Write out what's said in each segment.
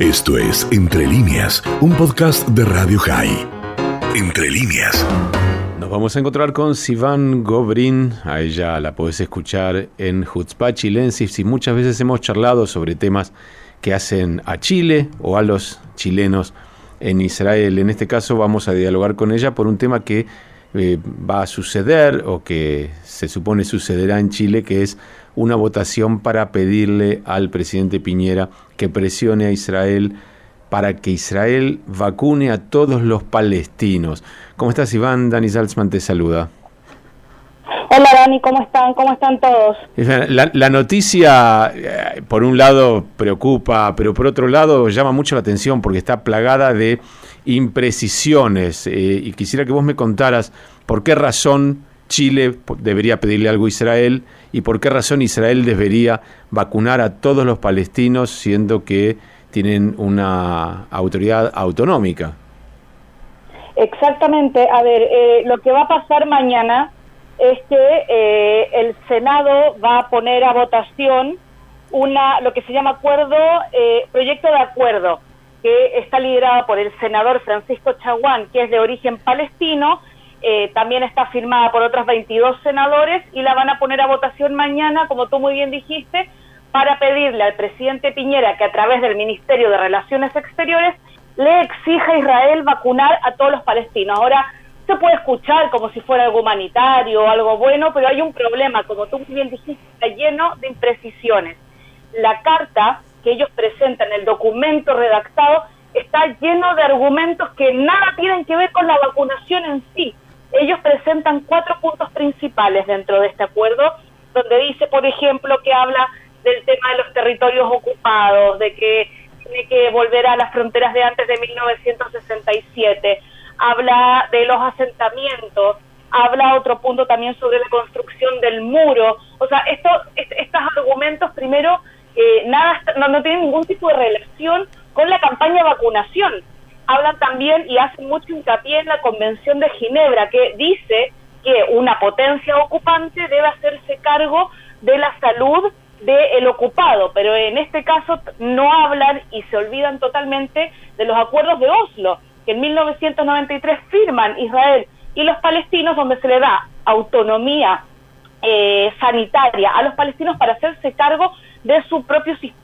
Esto es Entre Líneas, un podcast de Radio Jai. Entre Líneas. Nos vamos a encontrar con Sivan Gobrin. A ella la podés escuchar en Jutzpah Chilensis, y muchas veces hemos charlado sobre temas que hacen a Chile o a los chilenos en Israel. En este caso vamos a dialogar con ella por un tema que va a suceder, o que se supone sucederá en Chile, que es una votación para pedirle al presidente Piñera que presione a Israel para que Israel vacune a todos los palestinos. ¿Cómo estás, Iván? Dani Salzman te saluda. Hola, Dani, ¿cómo están? ¿Cómo están todos? La noticia, por un lado, preocupa, pero por otro lado llama mucho la atención porque está plagada de imprecisiones. Y quisiera que vos me contaras por qué razón Chile debería pedirle algo a Israel y por qué razón Israel debería vacunar a todos los palestinos, siendo que tienen una autoridad autonómica. Exactamente. A ver, lo que va a pasar mañana es que el Senado va a poner a votación lo que se llama proyecto de acuerdo, que está liderado por el senador Francisco Chaguán, que es de origen palestino, también está firmada por otros 22 senadores, y la van a poner a votación mañana, como tú muy bien dijiste, para pedirle al presidente Piñera que a través del Ministerio de Relaciones Exteriores le exija a Israel vacunar a todos los palestinos. Ahora, se puede escuchar como si fuera algo humanitario, algo bueno, pero hay un problema, como tú muy bien dijiste, está lleno de imprecisiones. La carta que ellos presentan, el documento redactado, está lleno de argumentos que nada tienen que ver con la vacunación en sí. Ellos presentan 4 puntos principales dentro de este acuerdo, donde dice, por ejemplo, que habla del tema de los territorios ocupados, de que tiene que volver a las fronteras de antes de 1967, habla de los asentamientos, habla otro punto también sobre la construcción del muro. O sea, estos argumentos, primero, no tienen ningún tipo de relación con la campaña de vacunación. Hablan también y hacen mucho hincapié en la Convención de Ginebra, que dice que una potencia ocupante debe hacerse cargo de la salud del ocupado, pero en este caso no hablan y se olvidan totalmente de los acuerdos de Oslo, que en 1993 firman Israel y los palestinos, donde se le da autonomía sanitaria a los palestinos para hacerse cargo de su propio sistema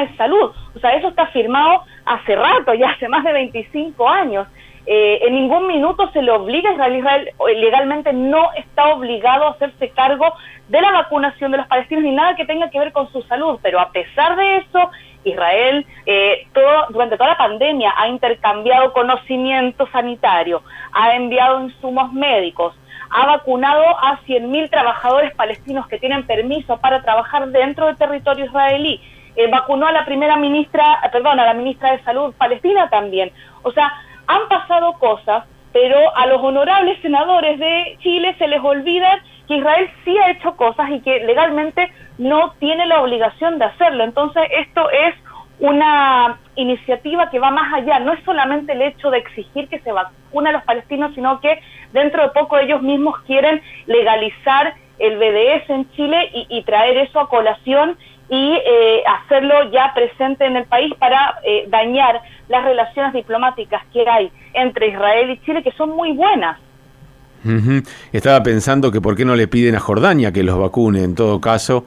de salud. O sea, eso está firmado hace rato, ya hace más de 25 años. En ningún minuto se le obliga a Israel. Israel legalmente no está obligado a hacerse cargo de la vacunación de los palestinos ni nada que tenga que ver con su salud, pero a pesar de eso, Israel durante toda la pandemia ha intercambiado conocimiento sanitario, ha enviado insumos médicos, ha vacunado a 100.000 trabajadores palestinos que tienen permiso para trabajar dentro del territorio israelí. Vacunó a la ministra de Salud palestina también. O sea, han pasado cosas, pero a los honorables senadores de Chile se les olvida que Israel sí ha hecho cosas y que legalmente no tiene la obligación de hacerlo. Entonces, esto es una iniciativa que va más allá. No es solamente el hecho de exigir que se vacune a los palestinos, sino que dentro de poco ellos mismos quieren legalizar el BDS en Chile y traer eso a colación y hacerlo ya presente en el país para dañar las relaciones diplomáticas que hay entre Israel y Chile, que son muy buenas. Uh-huh. Estaba pensando que por qué no le piden a Jordania que los vacune, en todo caso,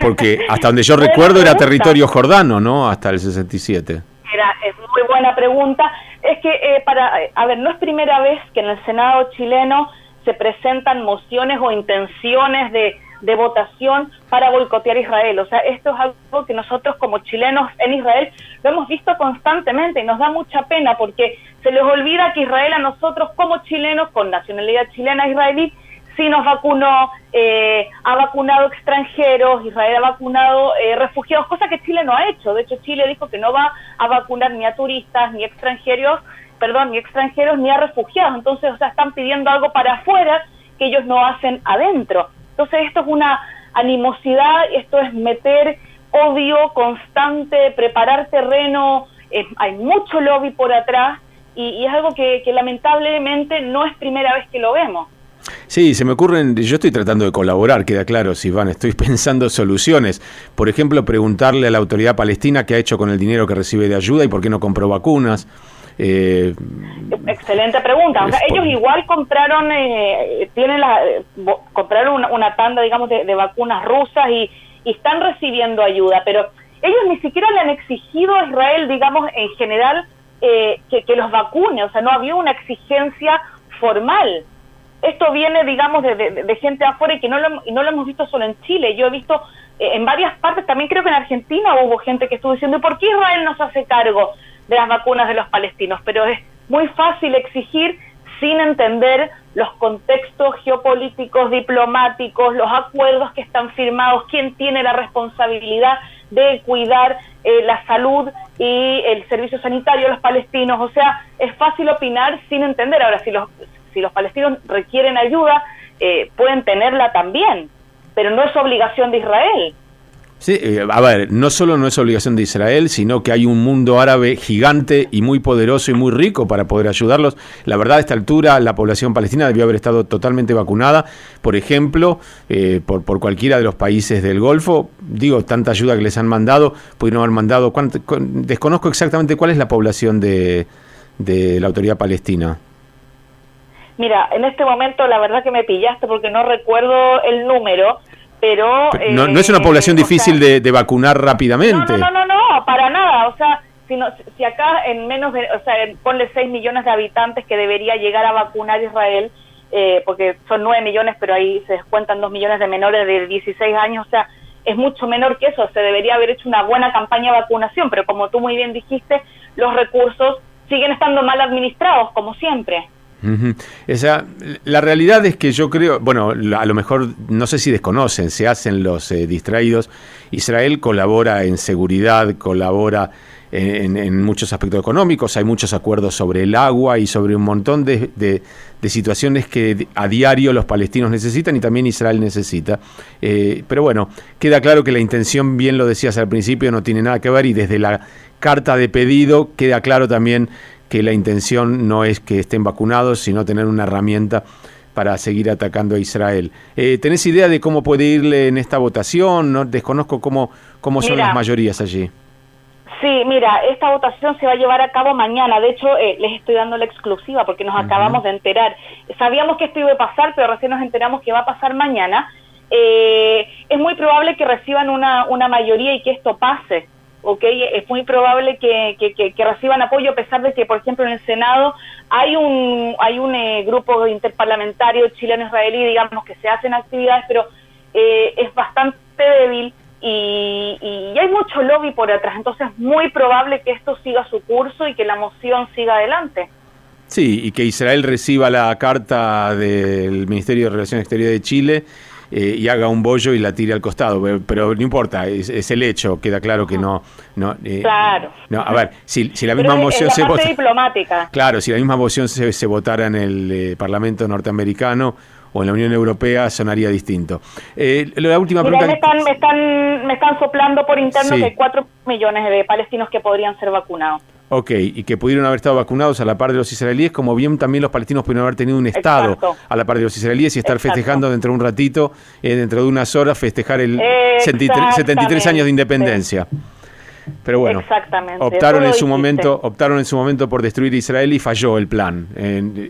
porque hasta donde yo recuerdo era territorio jordano, ¿no? Hasta el 67. Es muy buena pregunta. Es que, no es primera vez que en el Senado chileno se presentan mociones o intenciones de votación para boicotear a Israel. O sea, esto es algo que nosotros como chilenos en Israel lo hemos visto constantemente y nos da mucha pena porque se les olvida que Israel a nosotros como chilenos, con nacionalidad chilena israelí, sí nos vacunó, ha vacunado extranjeros, Israel ha vacunado refugiados, cosa que Chile no ha hecho. De hecho, Chile dijo que no va a vacunar ni a turistas, ni extranjeros, ni a refugiados. Entonces, están pidiendo algo para afuera que ellos no hacen adentro. Entonces, esto es una animosidad, esto es meter odio constante, preparar terreno, hay mucho lobby por atrás y es algo que lamentablemente no es primera vez que lo vemos. Sí, se me ocurren, yo estoy tratando de colaborar, queda claro, Sivan, estoy pensando soluciones. Por ejemplo, preguntarle a la autoridad palestina qué ha hecho con el dinero que recibe de ayuda y por qué no compró vacunas. Excelente pregunta. O sea, ellos igual compraron compraron una tanda, digamos, de vacunas rusas y están recibiendo ayuda, pero ellos ni siquiera le han exigido a Israel, digamos, en general, que los vacune. O sea, no había una exigencia formal. Esto viene, digamos, de gente afuera y que no lo hemos visto solo en Chile. Yo he visto en varias partes, también creo que en Argentina hubo gente que estuvo diciendo, ¿por qué Israel no se hace cargo de las vacunas de los palestinos? Pero es muy fácil exigir sin entender los contextos geopolíticos, diplomáticos, los acuerdos que están firmados, quién tiene la responsabilidad de cuidar la salud y el servicio sanitario de los palestinos. O sea, es fácil opinar sin entender. Ahora, si los palestinos requieren ayuda, pueden tenerla también, pero no es obligación de Israel. Sí, a ver, no solo no es obligación de Israel, sino que hay un mundo árabe gigante y muy poderoso y muy rico para poder ayudarlos. La verdad, a esta altura la población palestina debió haber estado totalmente vacunada, por ejemplo, por cualquiera de los países del Golfo. Digo, tanta ayuda que les han mandado, pudieron haber mandado... desconozco exactamente cuál es la población de la autoridad palestina. Mira, en este momento la verdad que me pillaste porque no recuerdo el número, pero... no es una población difícil, o sea, de vacunar rápidamente. No, para nada. O sea, si acá en menos de... O sea, ponle 6 millones de habitantes que debería llegar a vacunar Israel, porque son 9 millones, pero ahí se descuentan 2 millones de menores de 16 años. O sea, es mucho menor que eso. Se debería haber hecho una buena campaña de vacunación, pero como tú muy bien dijiste, los recursos siguen estando mal administrados, como siempre. Uh-huh. Esa, la realidad es que yo creo, bueno, a lo mejor no sé si desconocen, se hacen los distraídos. Israel colabora en seguridad, colabora en muchos aspectos económicos, hay muchos acuerdos sobre el agua y sobre un montón de situaciones que a diario los palestinos necesitan y también Israel necesita. Pero bueno, queda claro que la intención, bien lo decías al principio, no tiene nada que ver, y desde la carta de pedido queda claro también que la intención no es que estén vacunados, sino tener una herramienta para seguir atacando a Israel. ¿Tenés idea de cómo puede irle en esta votación? No, desconozco cómo son las mayorías allí. Sí, mira, esta votación se va a llevar a cabo mañana. De hecho, les estoy dando la exclusiva porque nos acabamos de enterar. Sabíamos que esto iba a pasar, pero recién nos enteramos que va a pasar mañana. Es muy probable que reciban una mayoría y que esto pase. Okay, es muy probable que reciban apoyo, a pesar de que, por ejemplo, en el Senado hay un grupo interparlamentario chileno-israelí, digamos, que se hacen actividades, pero es bastante débil y hay mucho lobby por atrás. Entonces es muy probable que esto siga su curso y que la moción siga adelante. Sí, y que Israel reciba la carta del Ministerio de Relaciones Exteriores de Chile y haga un bollo y la tire al costado, pero no importa, es el hecho, queda claro que no claro. No, a ver, si la misma moción se vota diplomática. Claro, si la misma moción se votara en el Parlamento norteamericano o en la Unión Europea, sonaría distinto. La última pregunta. Me están soplando por interno que hay 4 millones de palestinos que podrían ser vacunados. Ok, y que pudieron haber estado vacunados a la par de los israelíes, como bien también los palestinos pudieron haber tenido un Estado a la par de los israelíes y estar festejando dentro de un ratito, dentro de unas horas, festejar el 73 años de independencia. Pero bueno, optaron en su momento por destruir Israel y falló el plan.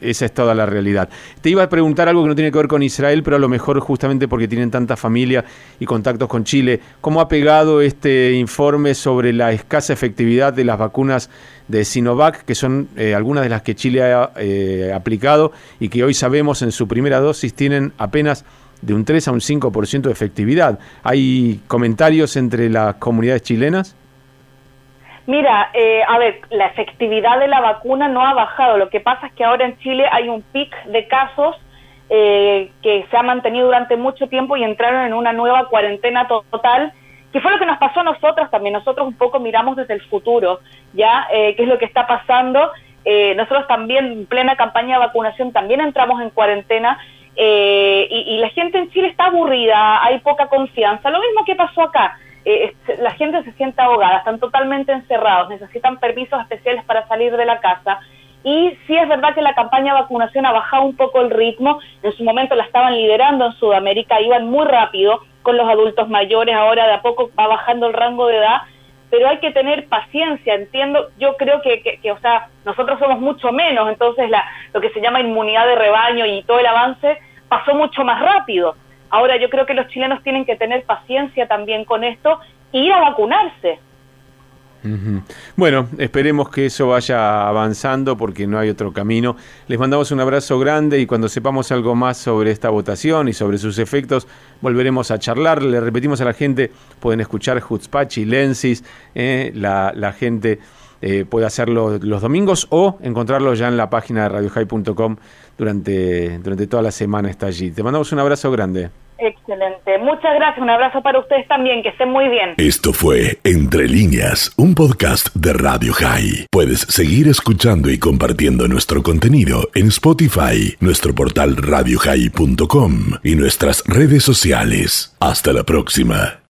Esa es toda la realidad. Te iba a preguntar algo que no tiene que ver con Israel, pero a lo mejor justamente porque tienen tanta familia y contactos con Chile. ¿Cómo ha pegado este informe sobre la escasa efectividad de las vacunas de Sinovac, que son algunas de las que Chile ha aplicado y que hoy sabemos en su primera dosis tienen apenas de un 3 a un 5% de efectividad? ¿Hay comentarios entre las comunidades chilenas? Mira, a ver, la efectividad de la vacuna no ha bajado. Lo que pasa es que ahora en Chile hay un pic de casos que se ha mantenido durante mucho tiempo y entraron en una nueva cuarentena total, que fue lo que nos pasó a nosotros también. Nosotros un poco miramos desde el futuro, ¿ya? ¿Qué es lo que está pasando? Nosotros también, en plena campaña de vacunación, también entramos en cuarentena y la gente en Chile está aburrida, hay poca confianza. Lo mismo que pasó acá. La gente se siente ahogada, están totalmente encerrados, necesitan permisos especiales para salir de la casa Y sí es verdad que la campaña de vacunación ha bajado un poco el ritmo. En su momento la estaban liderando en Sudamérica, iban muy rápido con los adultos mayores, ahora de a poco va bajando el rango de edad, pero hay que tener paciencia, entiendo, yo creo que o sea, nosotros somos mucho menos, entonces lo que se llama inmunidad de rebaño y todo el avance pasó mucho más rápido. Ahora yo creo que los chilenos tienen que tener paciencia también con esto e ir a vacunarse. Bueno, esperemos que eso vaya avanzando porque no hay otro camino. Les mandamos un abrazo grande y cuando sepamos algo más sobre esta votación y sobre sus efectos, volveremos a charlar. Le repetimos a la gente, pueden escuchar Jutzpah Chilensis, la gente puede hacerlo los domingos o encontrarlo ya en la página de radiohigh.com durante toda la semana, está allí. Te mandamos un abrazo grande. Excelente. Muchas gracias. Un abrazo para ustedes también. Que estén muy bien. Esto fue Entre Líneas, un podcast de Radio Jai. Puedes seguir escuchando y compartiendo nuestro contenido en Spotify, nuestro portal radiohigh.com y nuestras redes sociales. Hasta la próxima.